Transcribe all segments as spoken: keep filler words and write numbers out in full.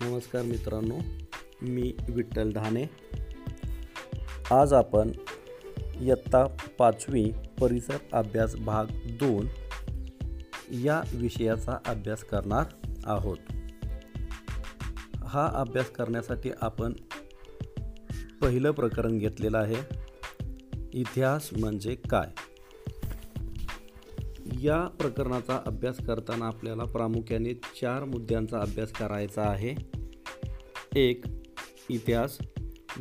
नमस्कार मित्रांनो, मी विठ्ठल धाने. आज आपण इयत्ता पाचवी परिसर अभ्यास भाग दोन या विषयाचा अभ्यास करणार आहोत. हा अभ्यास करण्यासाठी आपण पहिलं प्रकरण घेतलेलं आहे, इतिहास म्हणजे काय. या प्रकरणाचा अभ्यास करताना आपल्याला प्रामुख्याने चार मुद्द्यांचा अभ्यास करायचा आहे. एक, इतिहास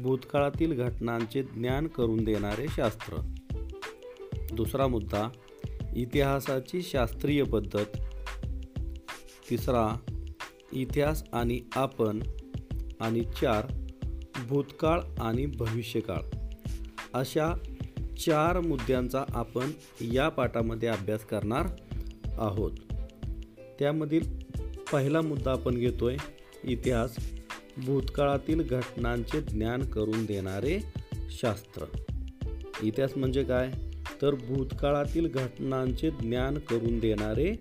भूतकाळातील घटनांचे ज्ञान करून देणारे शास्त्र. दुसरा मुद्दा, इतिहासाची शास्त्रीय पद्धत. तिसरा, इतिहास आणि आपण. आणि चार, भूतकाळ आणि भविष्यकाळ. अशा चार मुद्द्यांचा आपण या पाठामध्ये अभ्यास करणार आहोत. त्यामधील पहिला मुद्दा आपण घेतोय, इतिहास भूतकाळातील घटनांचे ज्ञान करून देणारे शास्त्र. इतिहास म्हणजे काय, तर भूतकाळातील घटनांचे ज्ञान करून देणारे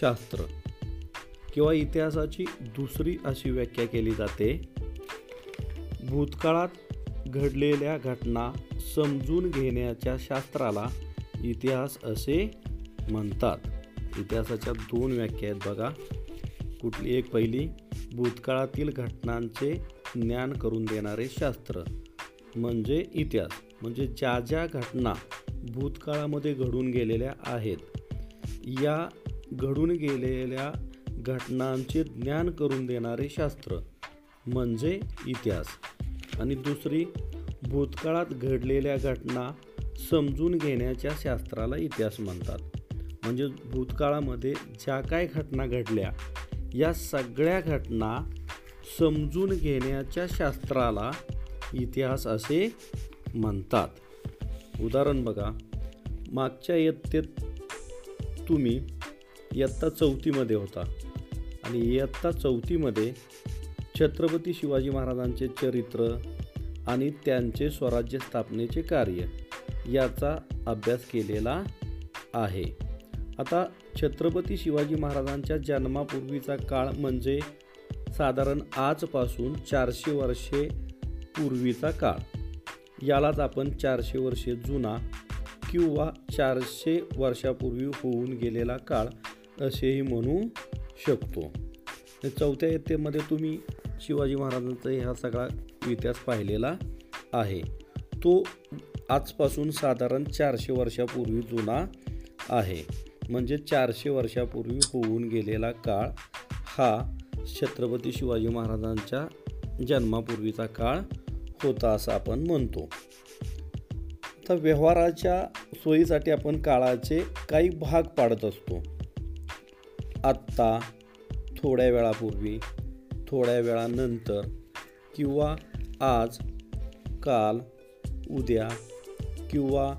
शास्त्र किंवा इतिहासाची दुसरी अशी व्याख्या केली जाते. भूतकाळात घडलेल्या घटना समजून घेण्याच्या शास्त्राला इतिहास असे म्हणतात. इतिहासाच्या दोन व्याख्या आहेत बघा. कुठली एक, पहिली भूतकाळातील घटनांचे ज्ञान करून देणारे शास्त्र म्हणजे इतिहास. म्हणजे ज्या ज्या घटना भूतकाळामध्ये घडून गेलेल्या आहेत, या घडून गेलेल्या घटनांचे ज्ञान करून देणारे शास्त्र म्हणजे इतिहास. आणि दुसरी, भूतकाळात घडलेल्या घटना समजून घेण्याच्या शास्त्राला इतिहास म्हणतात. म्हणजे भूतकाळामध्ये ज्या काय घटना घडल्या, या सगळ्या घटना समजून घेण्याच्या शास्त्राला इतिहास असे म्हणतात. उदाहरण बघा, मागच्या इयत्तेत तुम्ही इयत्ता चौथीमध्ये होता आणि इयत्ता चौथीमध्ये छत्रपती शिवाजी महाराजांचे चरित्र आणि त्यांचे स्वराज्य स्थापनेचे कार्य याचा अभ्यास केलेला आहे. आता छत्रपती शिवाजी महाराजांच्या जन्मापूर्वीचा काळ म्हणजे साधारण आजपासून चारशे वर्षे पूर्वीचा काळ. यालाच आपण चारशे वर्षे जुना किंवा चारशे वर्षापूर्वी होऊन गेलेला काळ असेही म्हणू शकतो. चौथ्या इयत्तेमध्ये तुम्ही शिवाजी महाराजांचा हा सगळा इतिहास पाहिलेला आहे. तो आजपासून साधारण चारशे वर्षापूर्वी जुना आहे. म्हणजे चारशे वर्षापूर्वी होऊन गेलेला काळ हा छत्रपती शिवाजी महाराजांच्या जन्मापूर्वीचा काळ होता असं आपण म्हणतो. तर व्यवहाराच्या सोयीसाठी आपण काळाचे काही भाग पाडत असतो. आत्ता, थोड्या वेळापूर्वी, थोड्या वेळानंतर किंवा आज, काल, उद्या किंवा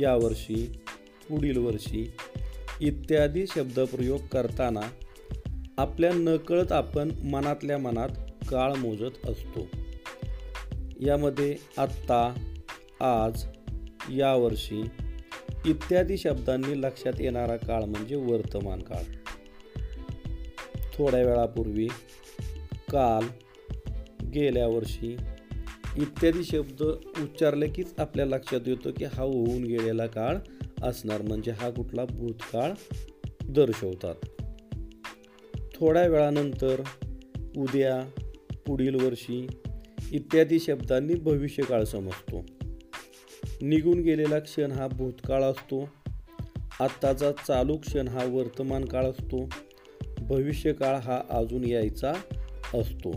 यावर्षी, पुढील वर्षी इत्यादी शब्दप्रयोग करताना आपल्या नकळत आपण मनातल्या मनात काळ मोजत असतो. यामध्ये आत्ता, आज, यावर्षी इत्यादी शब्दांनी लक्षात येणारा काळ म्हणजे वर्तमान काळ. थोड्या वेळापूर्वी, काल, गेल्या वर्षी इत्यादी शब्द उच्चारले कीच आपल्या लक्षात येतो की हा होऊन गेलेला काळ असणार. म्हणजे हा कुठला भूतकाळ दर्शवतात. थोड्या वेळानंतर, उद्या, पुढील वर्षी इत्यादी शब्दांनी भविष्यकाळ समजतो. निघून गेलेला क्षण हा भूतकाळ असतो. आत्ताचा चालू क्षण हा वर्तमान काळ असतो. भविष्यकाळ हा अजून यायचा असतो.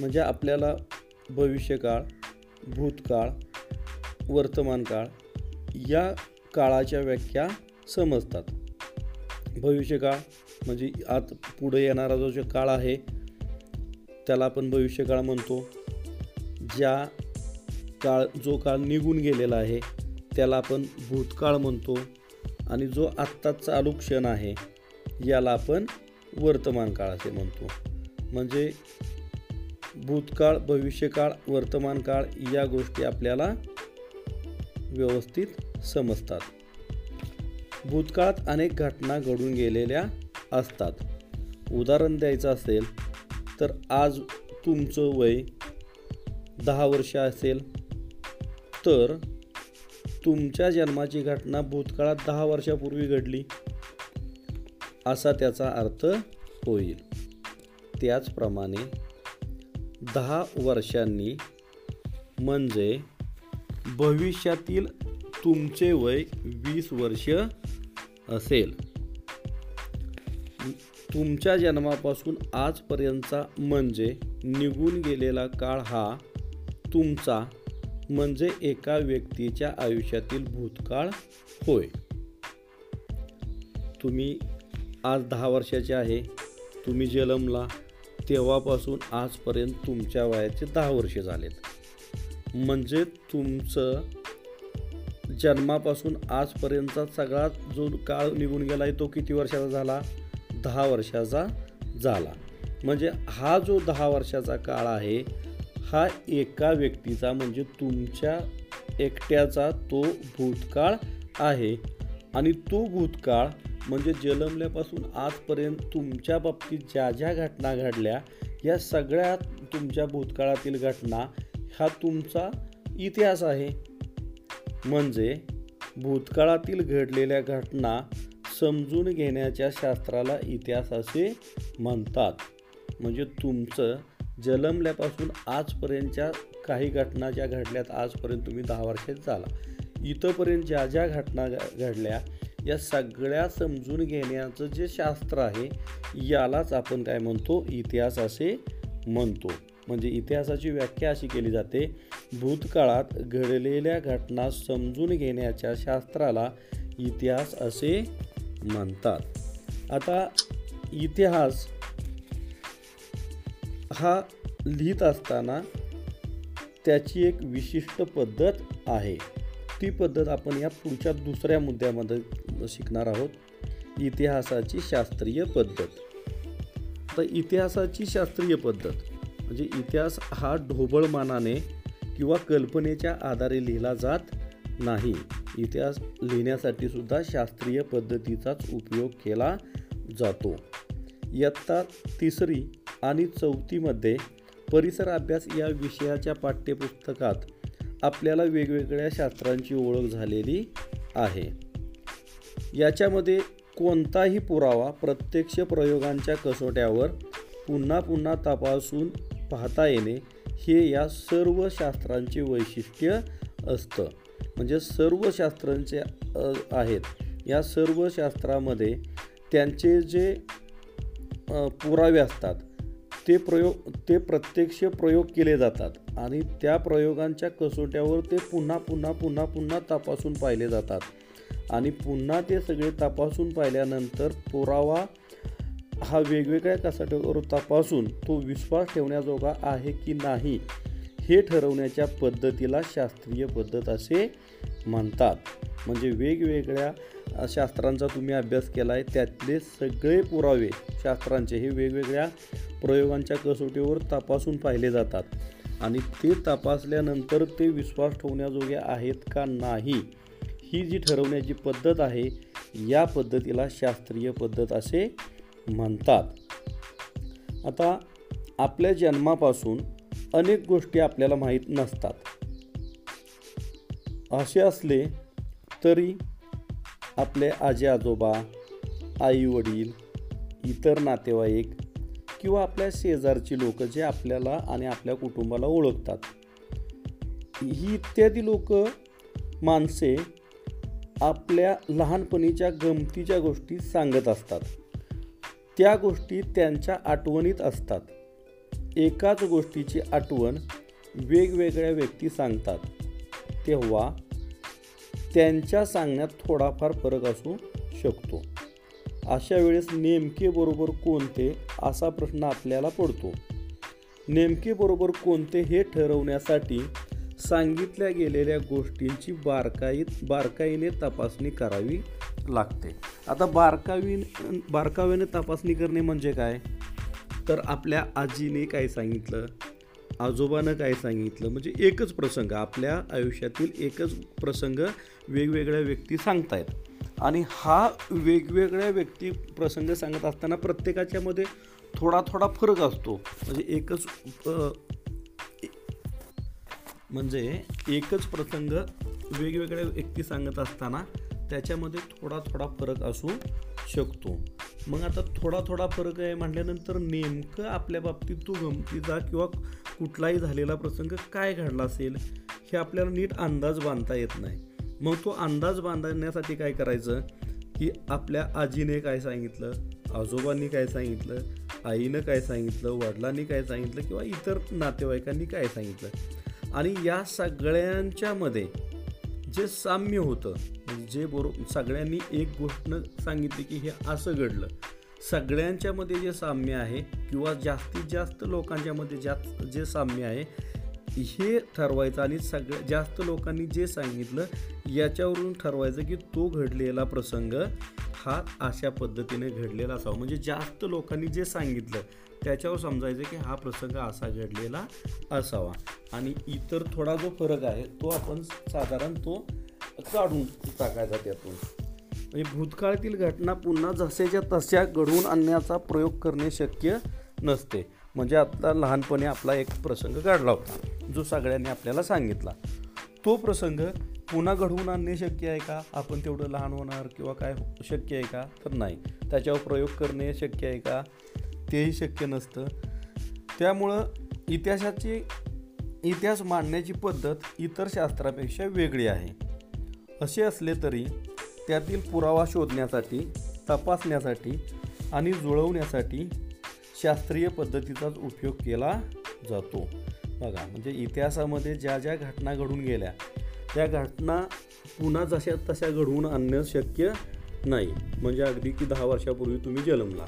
म्हणजे आपल्याला भविष्यकाळ, भूतकाळ, वर्तमान काळ या काळाच्या व्याख्या समजतात. भविष्यकाळ म्हणजे आत पुढे येणारा जो जो काळ आहे त्याला आपण भविष्यकाळ म्हणतो. ज्या काळ जो काळ निघून गेलेला आहे त्याला आपण भूतकाळ म्हणतो. आणि जो आत्ता चालू क्षण आहे याला आपण वर्तमान काळ असे म्हणतो. म्हणजे भूतकाळ, भविष्यकाळ, वर्तमान काळ या गोष्टी आपल्याला व्यवस्थित समजतात. भूतकाळात अनेक घटना घडून गेलेल्या असतात. उदाहरण द्यायचं असेल तर आज तुमचं वय दहा वर्ष असेल तर तुमच्या जन्माची घटना भूतकाळात दहा वर्षापूर्वी घडली असा त्याचा अर्थ होईल. त्याचप्रमाणे दहा वर्षांनी म्हणजे भविष्यातील तुमचे वय वीस वर्ष असेल. तुमच्या जन्मापासून आजपर्यंतचा म्हणजे निघून गेलेला काळ हा तुमचा म्हणजे एका व्यक्तीच्या आयुष्यातील भूतकाळ होय. तुम्ही आज दहा वर्षाचे आहे, तुम्ही जन्मला तेव्हापासून आजपर्यंत तुमच्या वयाचे दहा वर्षे झालेत. म्हणजे तुमचं जन्मापासून आजपर्यंतचा सगळा जो काळ निघून गेला आहे तो किती वर्षाचा झाला? दहा वर्षाचा झाला. म्हणजे हा जो दहा वर्षाचा काळ आहे हा एका व्यक्तीचा म्हणजे तुमच्या एकट्याचा तो भूतकाळ आहे. आणि तो भूतकाळ म्हणजे जन्मल्यापासून आजपर्यंत तुमच्या बाबतीत ज्या ज्या घटना घडल्या या सगळ्या तुमच्या भूतकाळातील घटना हा तुमचा इतिहास आहे. म्हणजे भूतकाळातील घडलेल्या घटना समजून घेण्याच्या शास्त्राला इतिहास असे म्हणतात. म्हणजे तुमचं जन्मल्यापासून आजपर्यंतच्या काही घटना ज्या घडल्यात, आजपर्यंत तुम्ही दहा वर्षात झाला, इथंपर्यंत ज्या ज्या घटना घडल्या या सगळ्या समजून घेण्याचं जे शास्त्र आहे यालाच आपण काय म्हणतो? इतिहास असे म्हणतो. म्हणजे इतिहासाची व्याख्या अशी केली जाते, भूतकाळात घडलेल्या घटना समजून घेण्याच्या शास्त्राला इतिहास असे म्हणतात. आता इतिहास हा लिहित असताना त्याची एक विशिष्ट पद्धत आहे. ती पद्धत आपण या पुढच्या दुसऱ्या मुद्द्यामध्ये शिकणार आहोत, इतिहासाची शास्त्रीय पद्धत. तर इतिहासाची शास्त्रीय पद्धत म्हणजे इतिहास हा ढोबळमानाने किंवा कल्पनेच्या आधारे लिहिला जात नाही. इतिहास लिहिण्यासाठी सुद्धा शास्त्रीय पद्धतीचाच उपयोग केला जातो. इयत्ता तिसरी आणि चौथीमध्ये परिसर अभ्यास या विषयाच्या पाठ्यपुस्तकात आपल्याला वेगवेगळ्या शास्त्रांची ओळख झालेली आहे. याच्यामध्ये कोणताही पुरावा प्रत्यक्ष प्रयोगांच्या कसोट्यावर पुन्हा पुन्हा तपासून पाहता येणे हे या सर्व शास्त्रांचे वैशिष्ट्य असतं. म्हणजे सर्व शास्त्रांचे आहेत या सर्व शास्त्रामध्ये त्यांचे जे पुरावे असतात ते प्रयोग ते प्रत्यक्ष प्रयोग केले जातात आणि त्या प्रयोगांच्या कसोट्यावर ते पुन्हा पुन्हा पुन्हा पुन्हा तपासून पाहिले जातात. आणि पुन्हा ते सगळे तपासून पाहिल्यानंतर पुरावा हा वेगवेगळ्या कसोट्यावर तपासून तो विश्वास ठेवण्याजोगा आहे की नाही हे ठरवण्याच्या पद्धतीला शास्त्रीय पद्धत असे म्हणतात. म्हणजे वेगवेगळ्या शास्त्रांचा तुम्ही अभ्यास केला आहे, त्यातले सगळे पुरावे शास्त्रांचे हे वेगवेगळ्या प्रयोगांच्या कसोटीवर तपासून पाहिले जातात आणि ते तपासल्यानंतर ते विश्वास ठेवण्याजोगे आहेत का नाही ही जी ठरवण्याची पद्धत आहे या पद्धतीला शास्त्रीय पद्धत असे म्हणतात. आता आपल्या जन्मापासून अनेक गोष्टी आपल्याला माहीत नसतात. असे असले तरी आपले आजी आजोबा, आई वडील, इतर नातेवाईक किंवा आपल्या शेजारची लोक जे आपल्याला आणि आपल्या कुटुंबाला ओळखतात ही इत्यादी लोक माणसे आपल्या लहानपणीच्या गमतीच्या गोष्टी सांगत असतात. त्या गोष्टी त्यांच्या आठवणीत असतात. एकाच गोष्टीची आठवण वेगवेगळ्या व्यक्ती सांगतात तेव्हा त्यांच्या सांगण्यात थोडाफार फरक असू शकतो. अशा वेळेस नेमके बरोबर कोणते असा प्रश्न आपल्याला पडतो. नेमके बरोबर कोणते हे ठरवण्यासाठी सांगितल्या गेलेल्या गोष्टींची बारकाईत बारकाईने तपासणी करावी लागते. आता बारकावी बारकावीने तपासणी करणे म्हणजे काय, तर आपल्या आजीने काय सांगितलं, आजोबानं काय सांगितलं, म्हणजे एकच प्रसंग, आपल्या आयुष्यातील एकच प्रसंग वेगवेगळ्या व्यक्ती सांगतायत आणि हा वेगवेगळ्या व्यक्ती प्रसंग सांगत असताना प्रत्येकाच्यामध्ये थोडा थोडा फरक असतो. म्हणजे एकच म्हणजे एकच प्रसंग वेगवेगळ्या व्यक्ती सांगत असताना त्याच्यामध्ये थोडा थोडा फरक असू शकतो. मग आता थोडा थोडा फरक आहे म्हटल्यानंतर नेमकं आपल्या बाबतीत तो गमतीचा किंवा कुठलाही झालेला प्रसंग काय घडला असेल हे आपल्याला नीट अंदाज बांधता येत नाही. मग तो अंदाज बांधण्यासाठी काय करायचं की आपल्या आजीने काय सांगितलं, आजोबांनी काय सांगितलं, आईनं काय सांगितलं, वडिलांनी काय सांगितलं किंवा इतर नातेवाईकांनी काय सांगितलं, आणि या सगळ्यांच्यामध्ये जे साम्य होतं, जे बरोबर सगळ्यांनी एक गोष्ट सांगितली की हे असं घडलं, सगळ्यांच्यामध्ये जे साम्य आहे किंवा जास्तीत जास्त लोकांच्यामध्ये जास्त जे साम्य आहे हे ठरवायचं आणि सगळ्या जास्त लोकांनी जे सांगितलं याच्यावरून ठरवायचं की तो घडलेला प्रसंग हा अशा पद्धतीने घडलेला असावा. म्हणजे जास्त लोकांनी जे सांगितलं त्याच्यावर समजायचं की हा प्रसंग असा घडलेला असावा. आणि इतर थोडा जो फरक आहे तो आपण साधारण तो काढून टाकायचा त्यातून. म्हणजे भूतकाळातील घटना पुन्हा जसेच्या तशा घडवून आणण्याचा प्रयोग करणे शक्य नसते. म्हणजे आता लहानपणी आपला एक प्रसंग घडला होता जो सगळ्यांनी आपल्याला सांगितला, तो प्रसंग पुन्हा घडवून आणणे शक्य आहे का, आपण तेवढं लहान होणार किंवा काय शक्य आहे का, तर नाही. त्याच्यावर प्रयोग करणे शक्य आहे का, तेही शक्य नसतं. त्यामुळं इतिहासाची इतिहास मांडण्याची पद्धत इतर शास्त्रापेक्षा वेगळी आहे. असे असले तरी त्यातील पुरावा शोधण्यासाठी, तपासण्यासाठी आणि जुळवण्यासाठी शास्त्रीय पद्धतीचाच उपयोग केला जातो. बघा, म्हणजे इतिहासामध्ये ज्या ज्या घटना घडून गेल्या त्या घटना पुन्हा जशा तशा घडवून आणणं शक्य नाही. म्हणजे अगदी की दहा वर्षापूर्वी तुम्ही जन्मला,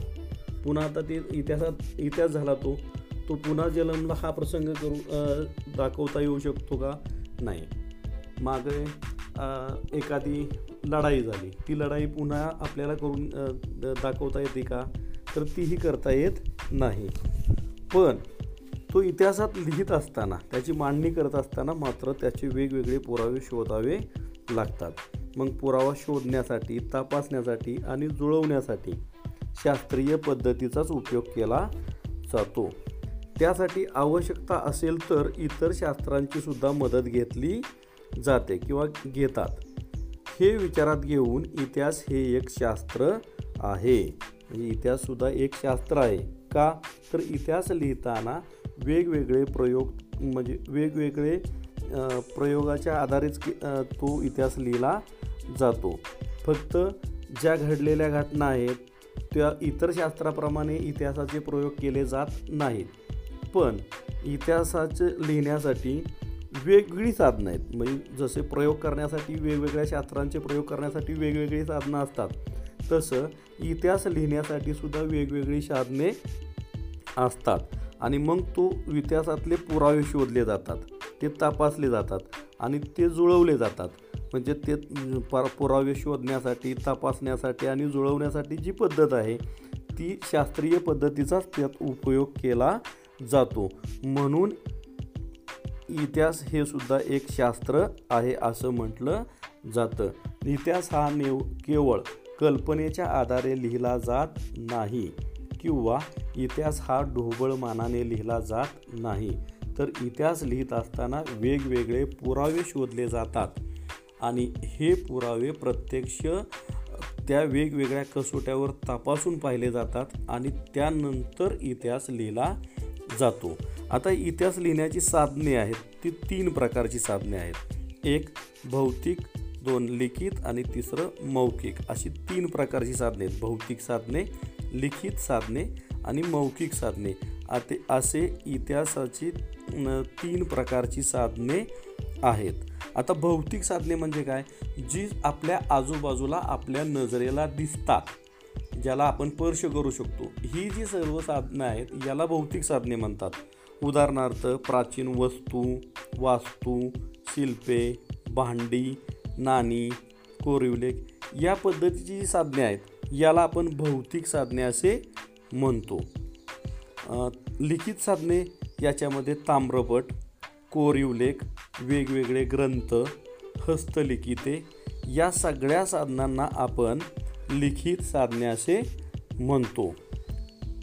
पुन्हा आता ते इतिहासात इतिहास झाला तो तो पुन्हा जन्मला हा प्रसंग करू दाखवता येऊ शकतो का, नाही. मागे एखादी लढाई झाली, ती लढाई पुन्हा आपल्याला करून दाखवता येते का, तर तीही करता येत नाही. पण तो इतिहासात लिहित असताना, त्याची मांडणी करत असताना मात्र त्याचे वेगवेगळे पुरावे शोधावे लागतात. मग पुरावा शोधण्यासाठी, तपासण्यासाठी आणि जुळवण्यासाठी शास्त्रीय पद्धतीचाच उपयोग केला जातो. त्यासाठी आवश्यकता असेल तर इतर शास्त्रांची सुद्धा मदत घेतली जाते किंवा घेतात. हे विचारात घेऊन इतिहास हे एक शास्त्र आहे. म्हणजे इतिहाससुद्धा एक शास्त्र आहे का, तर इतिहास लिहिताना वेगवेगळे प्रयोग म्हणजे वेगवेगळे प्रयोगाच्या आधारेच तो इतिहास लिहिला जातो. फक्त ज्या घडलेल्या घटना आहेत त्या इतर शास्त्राप्रमाणे इतिहासाचे प्रयोग केले जात नाहीत. पण इतिहासाचे लिहिण्यासाठी वेगवेगळी साधनं आहेत. म्हणजे जसे प्रयोग करण्यासाठी वेगवेगळ्या शास्त्रांचे प्रयोग करण्यासाठी वेगवेगळी साधनं असतात, तसं इतिहास लिहिण्यासाठी सुद्धा वेगवेगळी साधने असतात. आणि मग तो इतिहासातले पुरावे शोधले जातात, ते तपासले जातात आणि ते जुळवले जातात. म्हणजे ते पुरावे शोधण्यासाठी, तपासण्यासाठी आणि जुळवण्यासाठी जी पद्धत आहे ती शास्त्रीय पद्धतीचाच त्यात उपयोग केला जातो. म्हणून इतिहास हे सुद्धा एक शास्त्र आहे असं म्हटलं जातं. इतिहास हा नेव केवळ कल्पनेच्या आधारे लिहिला जात नाही किंवा इतिहास हा ढोबळमानाने लिहिला जात नाही, तर इतिहास लिहित असताना वेगवेगळे पुरावे शोधले जातात आणि हे पुरावे प्रत्यक्ष त्या वेगवेगळ्या कसोट्यावर तपासून पाहिले जातात आणि त्यानंतर इतिहास लिहिला जातो. आता इतिहास लिहिण्याची साधने आहेत ती तीन प्रकारची साधने आहेत. एक भौतिक, दोन लिखित आणि तिसरं मौखिक, अशी तीन प्रकारची साधने आहेत. भौतिक साधने, लिखित साधने आणि मौखिक साधने आते असे इतिहासाची तीन प्रकारची साधने आहेत. आता भौतिक साधने म्हणजे काय, जी आपल्या आजूबाजूला आपल्या नजरेला दिसतात, ज्याला आपण स्पर्श करू शकतो, ही जी सर्व साधनं आहेत याला भौतिक साधने म्हणतात. उदाहरणार्थ प्राचीन वस्तू, वास्तू, शिल्पे, भांडी, नाणी, कोरीवलेख या पद्धतीची जी साधने आहेत याला आपण भौतिक साधने असे म्हणतो. लिखित साधने याच्यामध्ये ताम्रपट, कोरीवलेख, वेगवेगळे ग्रंथ, हस्तलिखिते या सगळ्या साधनांना आपण लिखित साधने असे म्हणतो.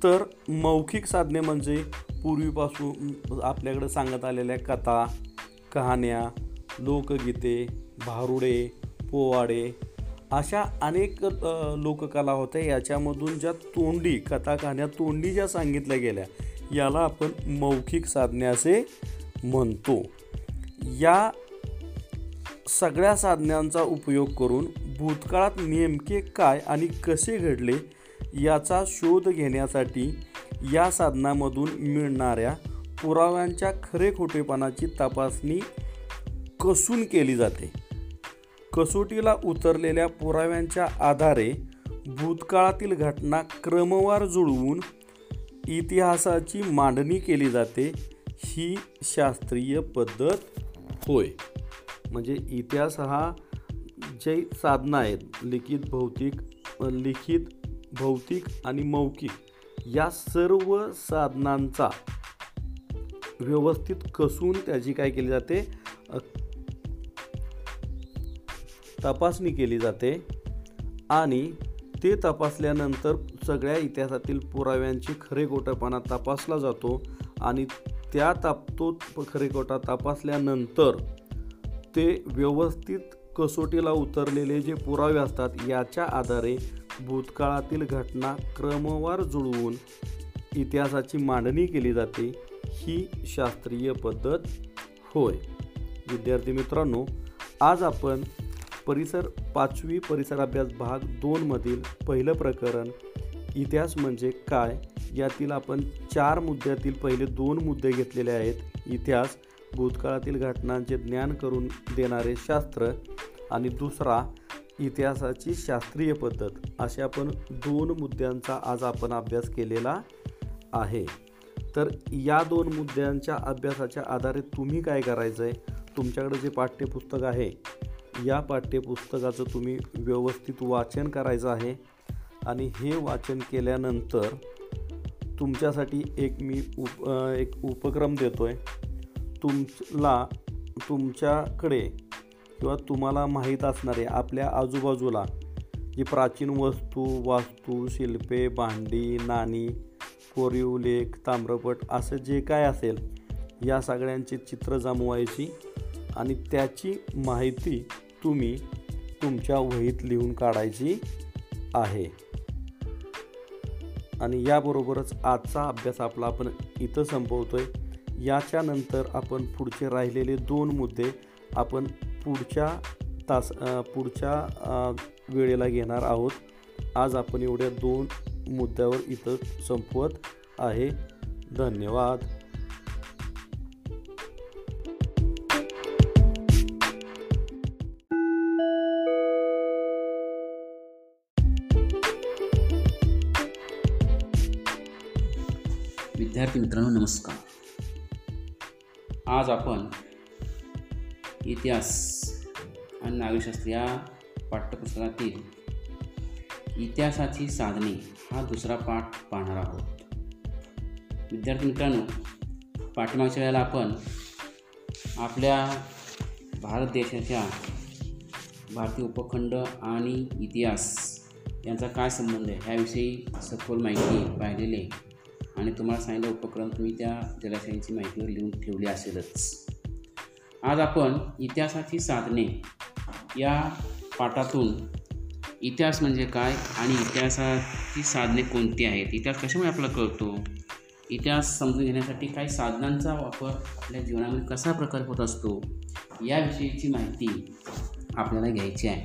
तर मौखिक साधने म्हणजे पूर्वीपासून आपल्याकडे सांगत आलेल्या कथा, कहाण्या, लोकगीते, भारुडे, पोवाडे अशा अनेक लोककला होत्या. याच्यामधून ज्या तोंडी कथा, कहाण्या तोंडी ज्या सांगितल्या गेल्या याला आपण मौखिक साधने असे म्हणतो. या सगळ्या साधनांचा उपयोग करून भूतकाळात नेमके काय आणि कसे घडले याचा शोध घेण्यासाठी या साधनांमधून मिळणाऱ्या पुराव्यांच्या खरेखोटेपणाची तपासणी कसून केली जाते. कसोटीला उतरलेल्या पुराव्यांच्या आधारे भूतकाळातील घटना क्रमवार जुळवून इतिहासाची मांडणी केली जाते, ही शास्त्रीय पद्धत होय. म्हणजे इतिहास हा जे साधनं आहेत लिखित, भौतिक, लिखित, भौतिक आणि मौखिक या सर्व साधनांचा व्यवस्थित कसून त्याची काय केली जाते, तपासणी केली जाते. आणि ते तपासल्यानंतर सगळ्या इतिहासातील पुराव्यांची खरेखोटेपणा तपासला जातो आणि त्या ताप तो खरेखोटा तपासल्यानंतर ते व्यवस्थित कसोटीला उतरलेले जे पुरावे असतात याच्या आधारे भूतकाळातील घटना क्रमवार जुळवून इतिहासाची मांडणी केली जाते, ही शास्त्रीय पद्धत होय. विद्यार्थी मित्रांनो, आज आपण परिसर पाचवी परिसर अभ्यास भाग दोनमधील पहिलं प्रकरण इतिहास म्हणजे काय यातील आपण चार मुद्द्यातील पहिले दोन मुद्दे घेतलेले आहेत. इतिहास भूतकाळातील घटनांचे ज्ञान करून देणारे शास्त्र आणि दुसरा इतिहासाची शास्त्रीय पद्धत, असे आपण दोन मुद्द्यांचा आज आपण अभ्यास केलेला आहे. तर या दोन मुद्द्यांच्या अभ्यासाच्या आधारे तुम्ही काय करायचं आहे, तुमच्याकडे जे पाठ्यपुस्तक आहे या पाठ्यपुस्तकाचं तुम्ही व्यवस्थित वाचन करायचं आहे. आणि हे वाचन केल्यानंतर तुमच्यासाठी एक मी उप एक उपक्रम देतो आहे. तुमला तुमच्याकडे किंवा तुम्हाला माहीत असणारे आपल्या आजूबाजूला जी प्राचीन वस्तू, वास्तू, शिल्पे, भांडी, नाणी, कोरीवलेख, ताम्रपट असं जे काय असेल या सगळ्यांची चित्र जमवायची आणि त्याची माहिती तुम्ही तुमच्या वहीत लिहून काढायची आहे. आणि याबरोबरच आजचा अभ्यास आपला आपण इथं संपवतो आहे. याच्यानंतर आपण पुढचे राहिलेले दोन मुद्दे आपण पुढच्या तास पुढच्या वेळेला घेणार आहोत. आज आपण एवढ्या दोन मुद्द्यावर इथं संपवत आहे. धन्यवाद. विद्यार्थी मित्रांनो नमस्कार. आज आपण इतिहास आणि नागरिकशास्त्र या पाठ्यपुस्तकातील इतिहासाची साधने हा दुसरा पाठ पाहणार आहोत. विद्यार्थी मित्रांनो, पाठीमागच्या वेळेला आपण आपल्या भारत देशाच्या भारतीय उपखंड आणि इतिहास यांचा काय संबंध आहे ह्याविषयी सखोल माहिती पाहिलेली आणि तुम्हाला सांगितलं उपक्रम तुम्ही त्या जलाशयांची माहितीवर लिहून ठेवली असेलच. आज आपण इतिहासाची साधने या पाठातून इतिहास म्हणजे काय आणि इतिहासाची साधने कोणती आहेत, इतिहास कशामुळे आपल्याला कळतो, इतिहास समजून घेण्यासाठी काही साधनांचा वापर आपल्या जीवनामध्ये कसा प्रकार होत असतो याविषयीची माहिती आपल्याला घ्यायची आहे.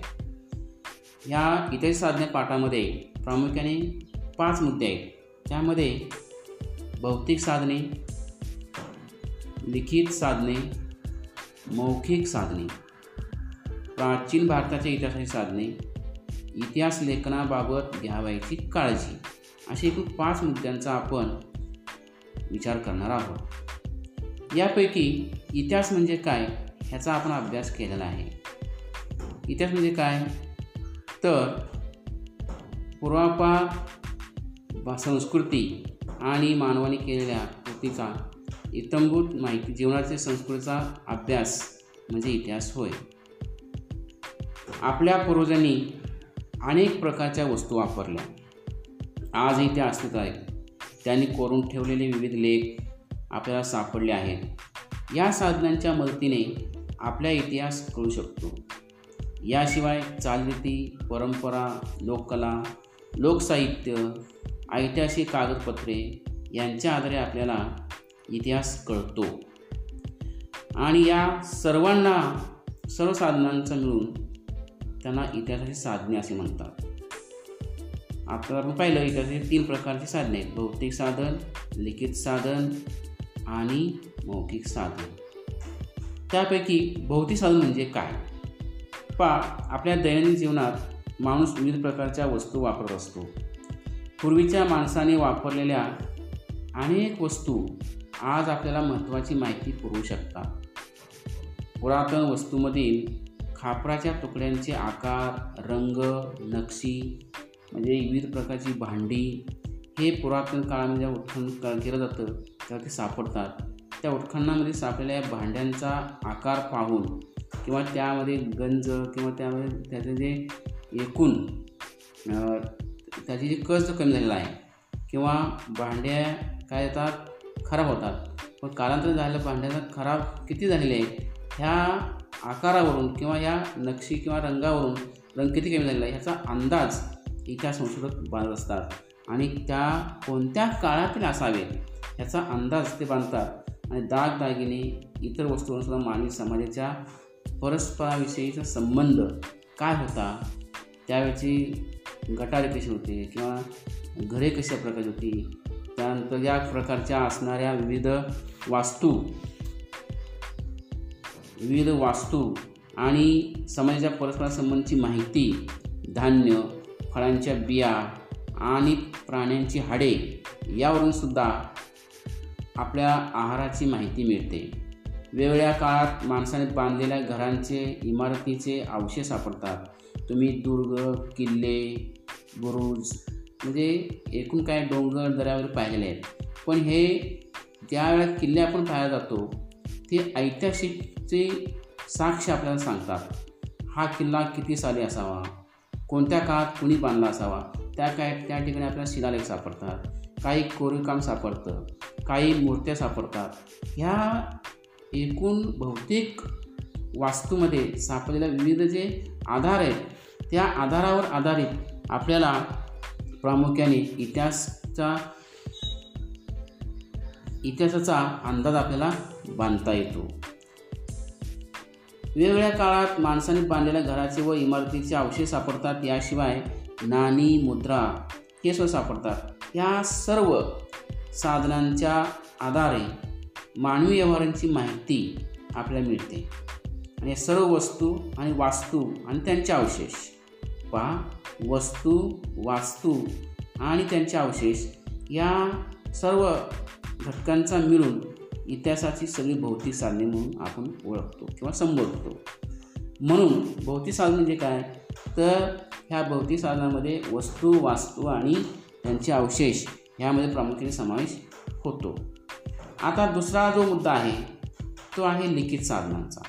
या इतिहास साधने पाठामध्ये प्रामुख्याने पाच मुद्दे आहेत. त्यामध्ये भौतिक साधने, लिखित साधने, मौखिक साधने, प्राचीन भारताच्या इतिहासाची साधने, इतिहास लेखनाबाबत घ्यावयाची काळजी असे एकूण पाच मुद्द्यांचा आपण विचार करणार आहोत. यापैकी इतिहास म्हणजे काय ह्याचा आपण अभ्यास केलेला आहे. इतिहास म्हणजे काय तर पूर्वापार संस्कृती आणि मानवाने केलेल्या कृतीचा इतंभूत माहिती जीवनाचे संस्कृतीचा अभ्यास म्हणजे इतिहास होय. आपल्या पूर्वजांनी अनेक प्रकारच्या वस्तू वापरल्या, आजही त्या अस्तित्वात आहेत. त्यांनी कोरून ठेवलेले विविध लेख आपल्याला सापडले आहेत. या साधनांच्या मदतीने आपला इतिहास कळू शकतो. याशिवाय चालीरीती, परंपरा, लोककला, लोकसाहित्य, ऐतिहासिक कागदपत्रे यांच्या आधारे आपल्याला इतिहास कळतो आणि या सर्वांना सर्व साधनांचा मिळून त्यांना इतिहासाची साधने असे म्हणतात. आता आपण पाहिलं इतिहासाचे तीन प्रकारची साधने आहेत, भौतिक साधन, लिखित साधन आणि मौखिक साधन. त्यापैकी भौतिक साधन म्हणजे काय? पहा, आपल्या दैनंदिन जीवनात माणूस विविध प्रकारच्या वस्तू वापरत असतो. पूर्वीच्या माणसाने वापरलेल्या अनेक वस्तू आज आपल्याला महत्त्वाची माहिती पुरवू शकतात. पुरातन वस्तूमधील खापराच्या तुकड्यांचे आकार, रंग, नक्षी म्हणजे विविध प्रकारची भांडी हे पुरातन काळामध्ये उत्खनन केलं जातं तेव्हा ते सापडतात. त्या उत्खननामध्ये सापडलेल्या भांड्यांचा आकार पाहून किंवा त्यामध्ये गंज किंवा त्यामध्ये त्याचे जे एकूण त्याची जे कष्ट कमी झालेला आहे किंवा भांड्या काय येतात खराब होतात, पण कालांतर झालेल्या भांड्याचा खराब किती झालेले आहे ह्या आकारावरून किंवा या नक्षी किंवा रंगावरून रंग किती कमी झालेला आहे ह्याचा अंदाज इतिहास संशोधक बांधत असतात आणि त्या कोणत्या काळातील असावे ह्याचा अंदाज ते बांधतात. आणि दागदागिने इतर वस्तूंसुद्धा मानवी समाजाच्या परस्पराविषयीचा संबंध काय होता, त्यावेळची गटारे कशी होते किंवा घरे कशा प्रकारची होती, त्यानंतर या प्रकारच्या असणाऱ्या विविध वास्तू विविध वास्तू आणि समाजाच्या परस्परासंबंधीची माहिती, धान्य, फळांच्या बिया आणि प्राण्यांची हाडे यावरून सुद्धा आपल्या आहाराची माहिती मिळते. वेगवेगळ्या काळात माणसाने बांधलेल्या घरांचे, इमारतीचे अवशेष सापडतात. तुम्ही दुर्ग, किल्ले, बुरुज म्हणजे एकूण काय डोंगर दऱ्यावर पाहिलेले आहेत, पण हे ज्या वेळेला किल्ले आपण पाहायला जातो ते ऐतिहासिकचे साक्ष आपल्याला सांगतात. हा किल्ला किती साली असावा, कोणत्या काळात कुणी बांधला असावा, त्या काय त्या ठिकाणी आपल्याला शिलालेख सापडतात, काही कोरीवकाम सापडतं, काही मूर्त्या सापडतात. ह्या एकूण भौतिक वास्तूमध्ये सापडलेल्या विविध जे आधार आहेत त्या आधारावर आधारित आपल्याला प्रामुख्याने इतिहासचा इतिहासाचा अंदाज आपल्याला बांधता येतो. वेगवेगळ्या काळात माणसाने बांधलेल्या घराचे व इमारतीचे अवशेष सापडतात. याशिवाय नाणी, मुद्रा हे सुद्धा सापडतात. या सर्व साधनांच्या आधारे मानवी व्यवहारांची माहिती आपल्याला मिळते आणि सर्व वस्तू आणि वास्तू आणि त्यांचे अवशेष. पहा, वस्तू, वास्तू आणि त्यांचे अवशेष या सर्व घटकांचा मिळून इतिहासाची सगळी भौतिक साधने म्हणून आपण ओळखतो किंवा संबोधतो. म्हणून भौतिक साधन म्हणजे काय तर ह्या भौतिक साधनामध्ये वस्तू, वास्तू आणि त्यांचे अवशेष ह्यामध्ये प्रामुख्याने समावेश होतो. आता दुसरा जो मुद्दा आहे तो आहे लिखित साधनांचा.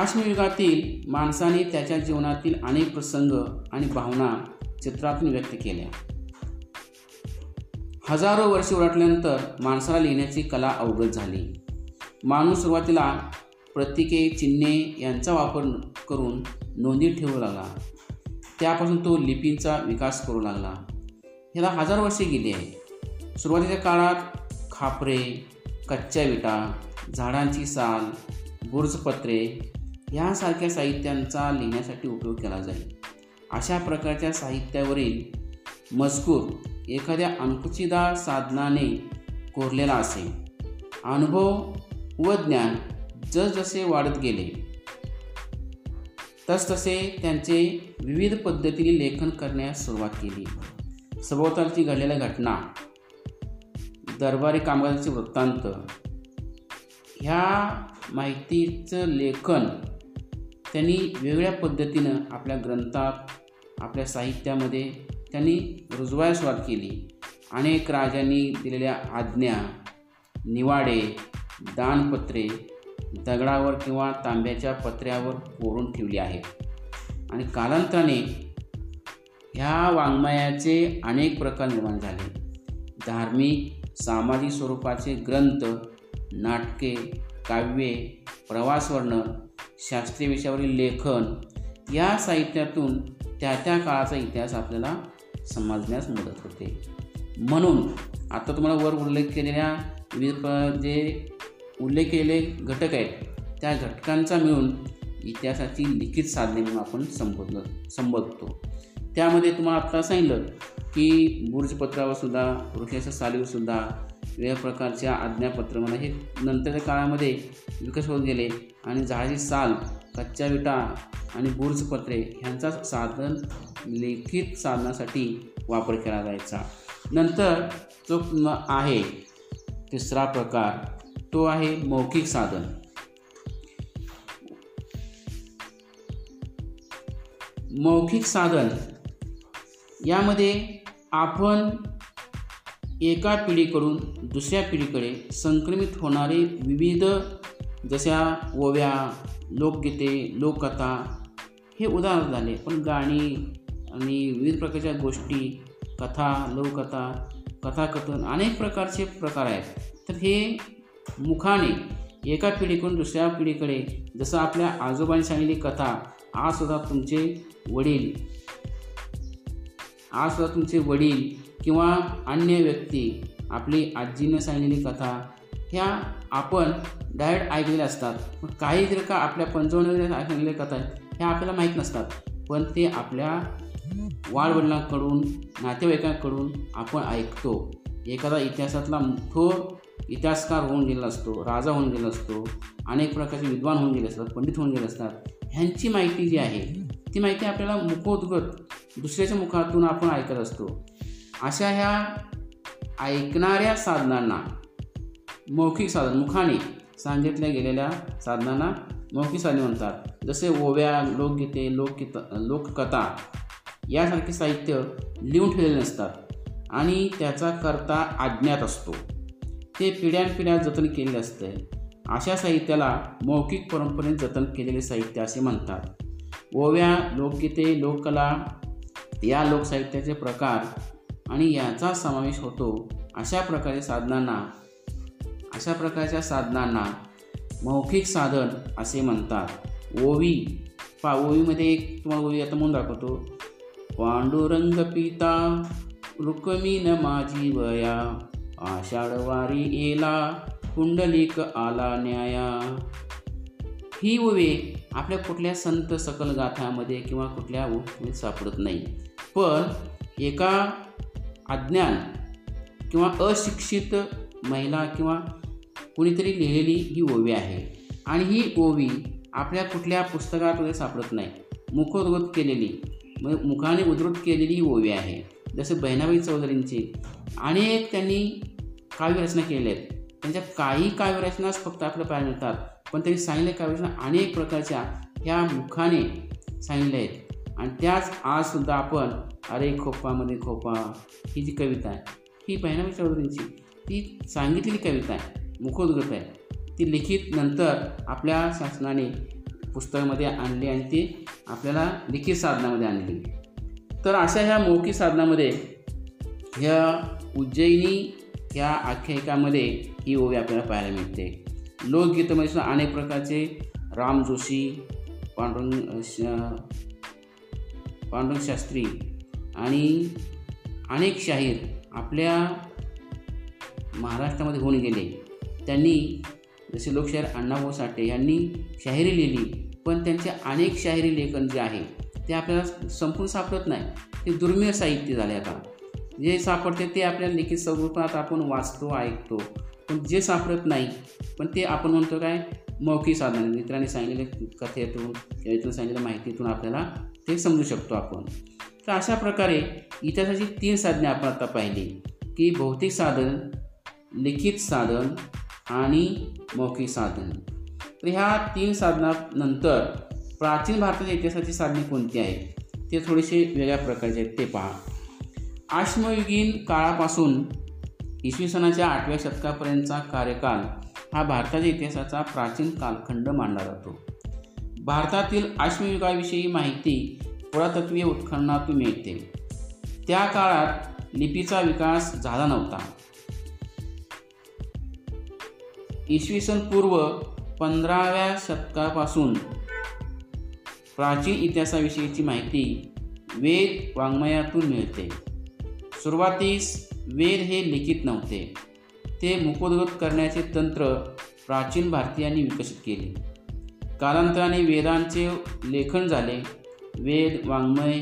आश्मयुगातील माणसाने त्याच्या जीवनातील अनेक प्रसंग आणि भावना चित्रातून व्यक्त केल्या. हजारो वर्षे उलटल्यानंतर माणसाला लिहिण्याची कला अवगत झाली. माणूस सुरुवातीला प्रतीके, चिन्हे यांचा वापर करून नोंदी ठेवू लागला. त्यापासून तो लिपींचा विकास करू लागला. ह्याला हजारो वर्षे गेली आहे. सुरुवातीच्या काळात खापरे, कच्च्या विटा, झाडांची साल, बुर्जपत्रे ह्यासारख्या साहित्यांचा लिहिण्यासाठी उपयोग केला जाईल. अशा प्रकारच्या साहित्यावरील मजकूर एखाद्या अणकुचीदार साधनाने कोरलेला असे. अनुभव व ज्ञान जसजसे वाढत गेले तसतसे त्यांचे विविध पद्धतीने लेखन करण्यास सुरुवात केली. सभोवतालची घडलेल्या घटना, दरबारी कामगारांचे वृत्तांत ह्या माहितीचं लेखन त्यांनी वेगळ्या पद्धतीनं आपल्या ग्रंथात, आपल्या साहित्यामध्ये त्यांनी रुजवायला सुरुवात केली. अनेक राजांनी दिलेल्या आज्ञा, निवाडे, दानपत्रे दगडावर किंवा तांब्याच्या पत्र्यावर कोरून ठेवली आहेत आणि कालांतराने ह्या वाङ्मयाचे अनेक प्रकार निर्माण झाले. धार्मिक, सामाजिक स्वरूपाचे ग्रंथ, नाटके, काव्ये, प्रवासवर्णन, शास्त्रीय विषयावरील लेखन या साहित्यातून त्या त्या काळाचा इतिहास आपल्याला समजण्यास मदत होते. म्हणून आता तुम्हाला वर उल्लेख केलेल्या विविध जे उल्लेख केलेले घटक आहेत त्या घटकांचा मिळून इतिहासाची लिखित साधने म्हणून आपण संबोधन संबोधतो. त्यामध्ये तुम्हाला आत्ता सांगितलं की बुर्जपत्रावरसुद्धा, वृक्षाच्या सालीवरसुद्धा वेगळ्या प्रकारच्या आज्ञापत्र म्हणा हे नंतरच्या काळामध्ये विकसित होत गेले आणि झाडाची साल, कच्च्या विटा आणि बुर्जपत्रे ह्यांचा साधन लिखित साधनासाठी वापर केला जायचा. नंतर जो आहे तिसरा प्रकार तो आहे मौखिक साधन. मौखिक साधन यामध्ये आपण एका पिढीकडून दुसऱ्या पिढीकडे संक्रमित होणारे विविध जशा ओव्या, लोकगीते, लोककथा हे उदाहरण झाले. पण गाणी आणि विविध प्रकारच्या गोष्टी, कथा, लोककथा, कथाकथन अनेक प्रकारचे प्रकार आहेत. तर हे मुखाने एका पिढीकडून दुसऱ्या पिढीकडे जसं आपल्या आजोबांनी सांगितलेली कथा आजसुद्धा तुमचे वडील आजसुद्धा तुमचे वडील किंवा अन्य व्यक्ती आपली आजीने सांगितलेली कथा ह्या आपण डायरेक्ट ऐकलेल्या असतात. पण काही जर का आपल्या पंचवण्या ऐकलेल्या कथा ह्या आपल्याला माहीत नसतात, पण ते आपल्या वाडवडिलांकडून, नातेवाईकांकडून आपण ऐकतो. एखादा इतिहासातला थोर इतिहासकार होऊन गेलेला असतो, राजा होऊन गेला असतो, अनेक प्रकारचे विद्वान होऊन गेले असतात, पंडित होऊन गेले असतात. ह्यांची माहिती जी आहे ती माहिती आपल्याला मुखोद्गत दुसऱ्याच्या मुखातून आपण ऐकत असतो. अशा ह्या ऐकणाऱ्या साधनांना मौखिक साधन, मुखाने सांगितल्या गेलेल्या साधनांना मौखिक साधने म्हणतात. जसे ओव्या, लोकगीते, लोकगीत लोककथा यासारखे साहित्य लिहून ठेवलेले नसतात आणि त्याचा करता अज्ञात असतो, ते पिढ्यानपिढ्या जतन केलेले असते. अशा साहित्याला मौखिक परंपरेने जतन केलेले साहित्य असे म्हणतात. ओव्या, लोकगीते, लोककला या लोकसाहित्याचे प्रकार आणि याचा समावेश होतो. अशा प्रकारे साधनांना अशा प्रकारच्या साधनांना मौखिक साधन असे म्हणतात. ओवी पा ओवीमध्ये एक तुम्हाला ओवी आता म्हणून दाखवतो. पांडुरंग पिता रुक्मिण माझी वया, आषाढवारी येला पुंडलिक आला न्याया. ही ओवी आपल्या कुठल्या संत सकल गाथामध्ये किंवा कुठल्या ओवीमध्ये सापडत नाही, पण एका अज्ञान किंवा अशिक्षित महिला किंवा कुणीतरी लिहिलेली ही ओवी आहे आणि ही ओवी आपल्या कुठल्या पुस्तकात वगैरे सापडत नाही. मुखोद्गत केलेली म्हणजे मुखाने उद्धृत केलेली ही ओवी आहे. जसे बहिणाबाई चौधरींची अनेक त्यांनी काव्यरचना केलेल्या आहेत. त्यांच्या काही काव्यरचनाच फक्त आपल्या पाहायला मिळतात, पण त्यांनी सांगितलेल्या काव्यरचना अनेक प्रकारच्या ह्या मुखाने सांगितल्या आहेत. आणि त्याच आजसुद्धा आपण अरे खोपा मध्ये खोपा ही जी कविता आहे ही बहिणाबाई चौधरींची, ती सांगितलेली कविता आहे, मुखोद्गत आहे. ती लिखित नंतर आपल्या शासनाने पुस्तकामध्ये आणली आणि ती आपल्याला लिखित साधनामध्ये आणली. तर अशा ह्या मौखिक साधनामध्ये ह्या उज्जयिनी ह्या आख्यायिकामध्ये ही ओवी आपल्याला पाहायला मिळते. लोकगीतामध्ये सुद्धा अनेक प्रकारचे राम जोशी, पांडुरंग पांडुरंग शास्त्री आणि अनेक शाहीर आपल्या महाराष्ट्रामध्ये होऊन गेले. त्यांनी जसे लोकशाहीर अण्णाभाऊ साठे यांनी शाहिरी लिहिली, पण त्यांचे अनेक शाहिरी लेखन जे आहे ते आपल्याला संपूर्ण सापडत नाही, ते दुर्मिळ साहित्य झाले. आता जे सापडते ते आपल्याला लिखित स्वरूपात आपण वाचतो ऐकतो, पण जे सापडत नाही पण ते आपण म्हणतो काय मौखिक साधन, मित्रांनी सांगितलेले कथेतून यातून सांगितलेल्या माहितीतून आपल्याला ते समजू शकतो आपण. तर अशा प्रकारे इतिहासाची तीन साधने आपण आता पाहिली की भौतिक साधन, लिखित साधन आणि मौखिक साधन. तर ह्या तीन साधनानंतर प्राचीन भारताच्या इतिहासाची साधने कोणती आहेत ते थोडेसे वेगळ्या प्रकारचे आहेत ते पहा. आश्मयुगीन काळापासून इसवी सनाच्या आठव्या शतकापर्यंतचा कार्यकाल हा भारताच्या इतिहासाचा प्राचीन कालखंड मानला जातो. भारतातील आश्मयुगाविषयी माहिती पुरातत्वीय उत्खननातून मिळते. त्या काळात लिपीचा विकास झाला नव्हता. इसवी सन पूर्व पंधराव्या शतकापासून प्राचीन इतिहासाविषयीची माहिती वेद वाङ्मयातून मिळते. सुरुवातीस वेद हे लिखित नव्हते, ते मुखोद्गत करण्याचे तंत्र प्राचीन भारतीयांनी विकसित केले. कालांतराने वेदांचे लेखन झाले. वेद वाङ्मय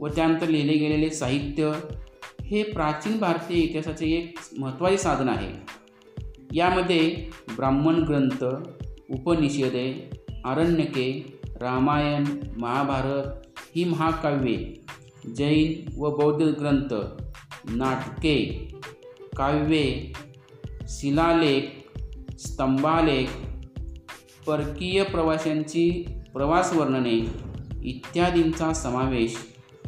व त्यानंतर लिहिले गेलेले साहित्य हे प्राचीन भारतीय इतिहासाचे एक महत्त्वाचे साधन आहे. यामध्ये ब्राह्मण ग्रंथ, उपनिषदे, आरण्यके, रामायण, महाभारत ही महाकाव्ये, जैन व बौद्ध ग्रंथ, नाटके, काव्ये, शिलालेख, स्तंभालेख, परकीय प्रवाशांची प्रवास वर्णने इत्यादींचा समावेश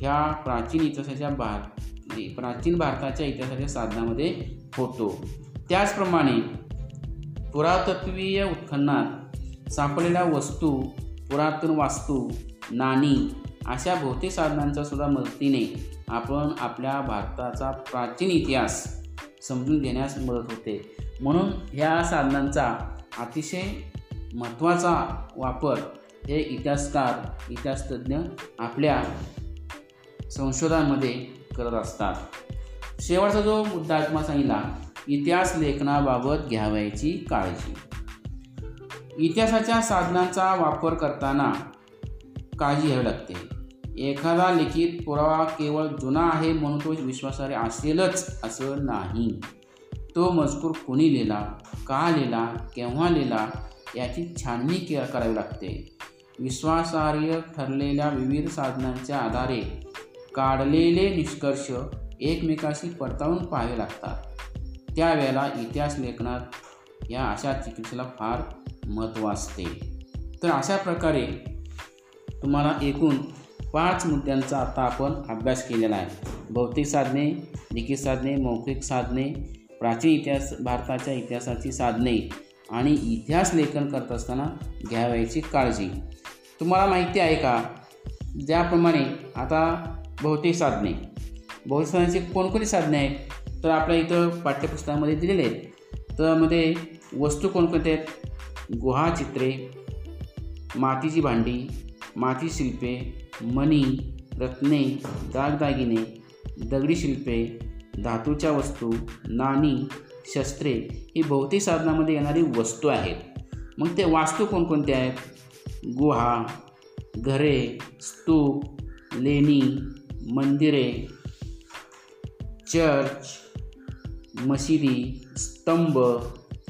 ह्या प्राचीन इतिहासाच्या भार प्राचीन भारताच्या इतिहासाच्या साधनामध्ये होतो. त्याचप्रमाणे पुरातत्वीय उत्खननात सापडलेल्या वस्तू, पुरातन वास्तू, नाणी अशा भौतिक साधनांच्या सुद्धा मदतीने आपण आपल्या भारताचा प्राचीन इतिहास समजून घेण्यास मदत होते. म्हणून ह्या साधनांचा अतिशय महत्त्वाचा वापर हे इतिहासकार, इतिहासतज्ज्ञ आपल्या संशोधनामध्ये करत असतात. शेवटचा जो मुद्दा आत्मा सांगितला, इतिहास लेखनाबाबत घ्यावयाची काळजी. इतिहासाच्या साधनांचा वापर करताना काळजी घ्यावी लागते. एखादा लिखित पुरावा केवळ जुना आहे म्हणून तो विश्वासार्ह असेलच असं नाही. तो मजकूर कोणी लिहिला, का लिहिला, केव्हा लिहिला याची छाननी करावी लागते. विश्वासार्ह ठरलेल्या विविध साधनांच्या आधारे काढलेले निष्कर्ष एकमेकाशी पडताळून पाहावे लागतात. त्यावेळेला इतिहास लेखनात या अशा चिकित्सेला फार महत्त्व असते. तर अशा प्रकारे तुम्हाला एकूण पाच मुद्द्यांचा आता आपण अभ्यास केलेला आहे. भौतिक साधने, लिखित साधने, मौखिक साधने, प्राचीन इतिहास भारताच्या इतिहासाची साधने आणि इतिहास लेखन करत असताना घ्यावयाची काळजी. तुम्हाला माहिती आहे का, ज्याप्रमाणे आता भौतिक साधने, भौतिक साधनांची कोणकोणती साधने आहेत तर आपल्या इथं पाठ्यपुस्तकामध्ये दिलेले आहेत. तर मध्ये वस्तू कोणकोणत्या आहेत, गुहाचित्रे, मातीची भांडी, माती शिल्पे, मणी, रत्ने, दागदागिने, दगडी शिल्पे, धातूच्या वस्तू, नाणी, शस्त्रे ही भौतिक साधनामध्ये येणारी वस्तू आहेत. मग ते वास्तू कोणकोणत्या आहेत, गुहा, घरे, स्तूप, लेणी, मंदिरे, चर्च, मशिदी, स्तंभ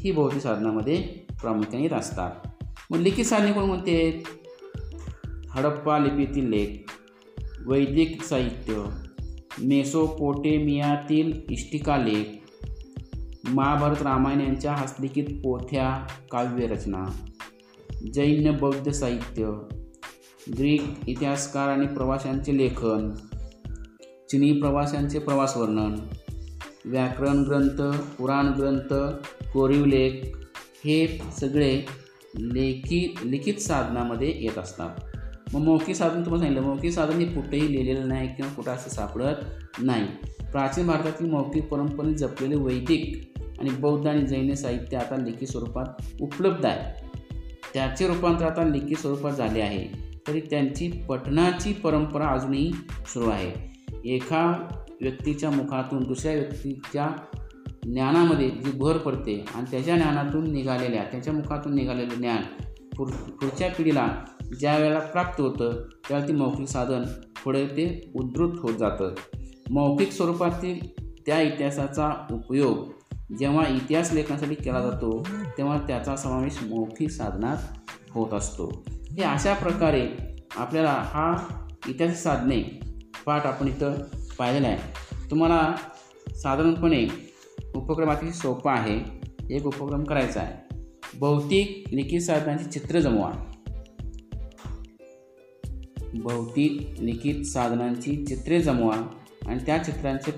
ही भौतिक साधनामध्ये प्रामुख्याने असतात. मग लिखित साधने कोणकोणती आहेत, हडप्पा लिपीतील लेख, वैदिक साहित्य, मेसोपोटेमियातील इष्टिका लेख, महाभारत रामायण यांच्या हस्तलिखित पोथ्या काव्यरचना, जैन बौद्ध साहित्य, ग्रीक इतिहासकार आणि प्रवाशांचे लेखन, चिनी प्रवाशांचे प्रवास वर्णन, व्याकरण ग्रंथ, पुराण ग्रंथ, कोरीव लेख हे सगळे लेखी लिखित साधनामध्ये येत असतात. मग मौखिक साधन तुम्हाला सांगितलं, मौखिक साधन हे कुठेही लिहिलेलं नाही किंवा कुठं असं सापडत नाही. प्राचीन भारतातील मौखिक परंपरेने जपलेले वैदिक आणि बौद्ध आणि जैन साहित्य आता लिखित स्वरूपात उपलब्ध आहे. त्याचे रूपांतर आता लिखित स्वरूपात झाले आहे, तरी त्यांची पठणाची परंपरा अजूनही सुरू आहे. एका व्यक्तीच्या मुखातून दुसऱ्या व्यक्तीच्या ज्ञानामध्ये जी भर पडते आणि त्याच्या ज्ञानातून निघालेल्या त्याच्या मुखातून निघालेलं ज्ञान पुढ पुढच्या पिढीला ज्या वेळेला प्राप्त होतं त्यावेळेला ती मौखिक साधन पुढे ते उद्धृत होत जातं. मौखिक स्वरूपातील त्या इतिहासाचा उपयोग जेव्हा इतिहास लेखनासाठी केला जातो तेव्हा त्याचा समावेश मौखिक साधनात होत असतो. हे अशा प्रकारे आपल्याला हा इतिहास साधने पाठ आपण इथं पाहिलेला आहे. तुम्हाला साधारणपणे उपक्रमातील सोपा आहे, एक उपक्रम करायचा आहे, भौतिक लिखित साधनांची चित्र जमवा. भौतिक लिखित साधनांची चित्रे जमवा आणि त्या चित्रांचे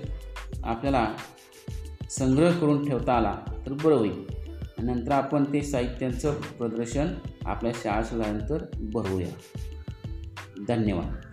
आपल्याला संग्रह करून ठेवता आला तर बरं होईल. नंतर आपण ते साहित्यांचं प्रदर्शन आपल्या शाळा सुधारल्यानंतर भरूया. धन्यवाद.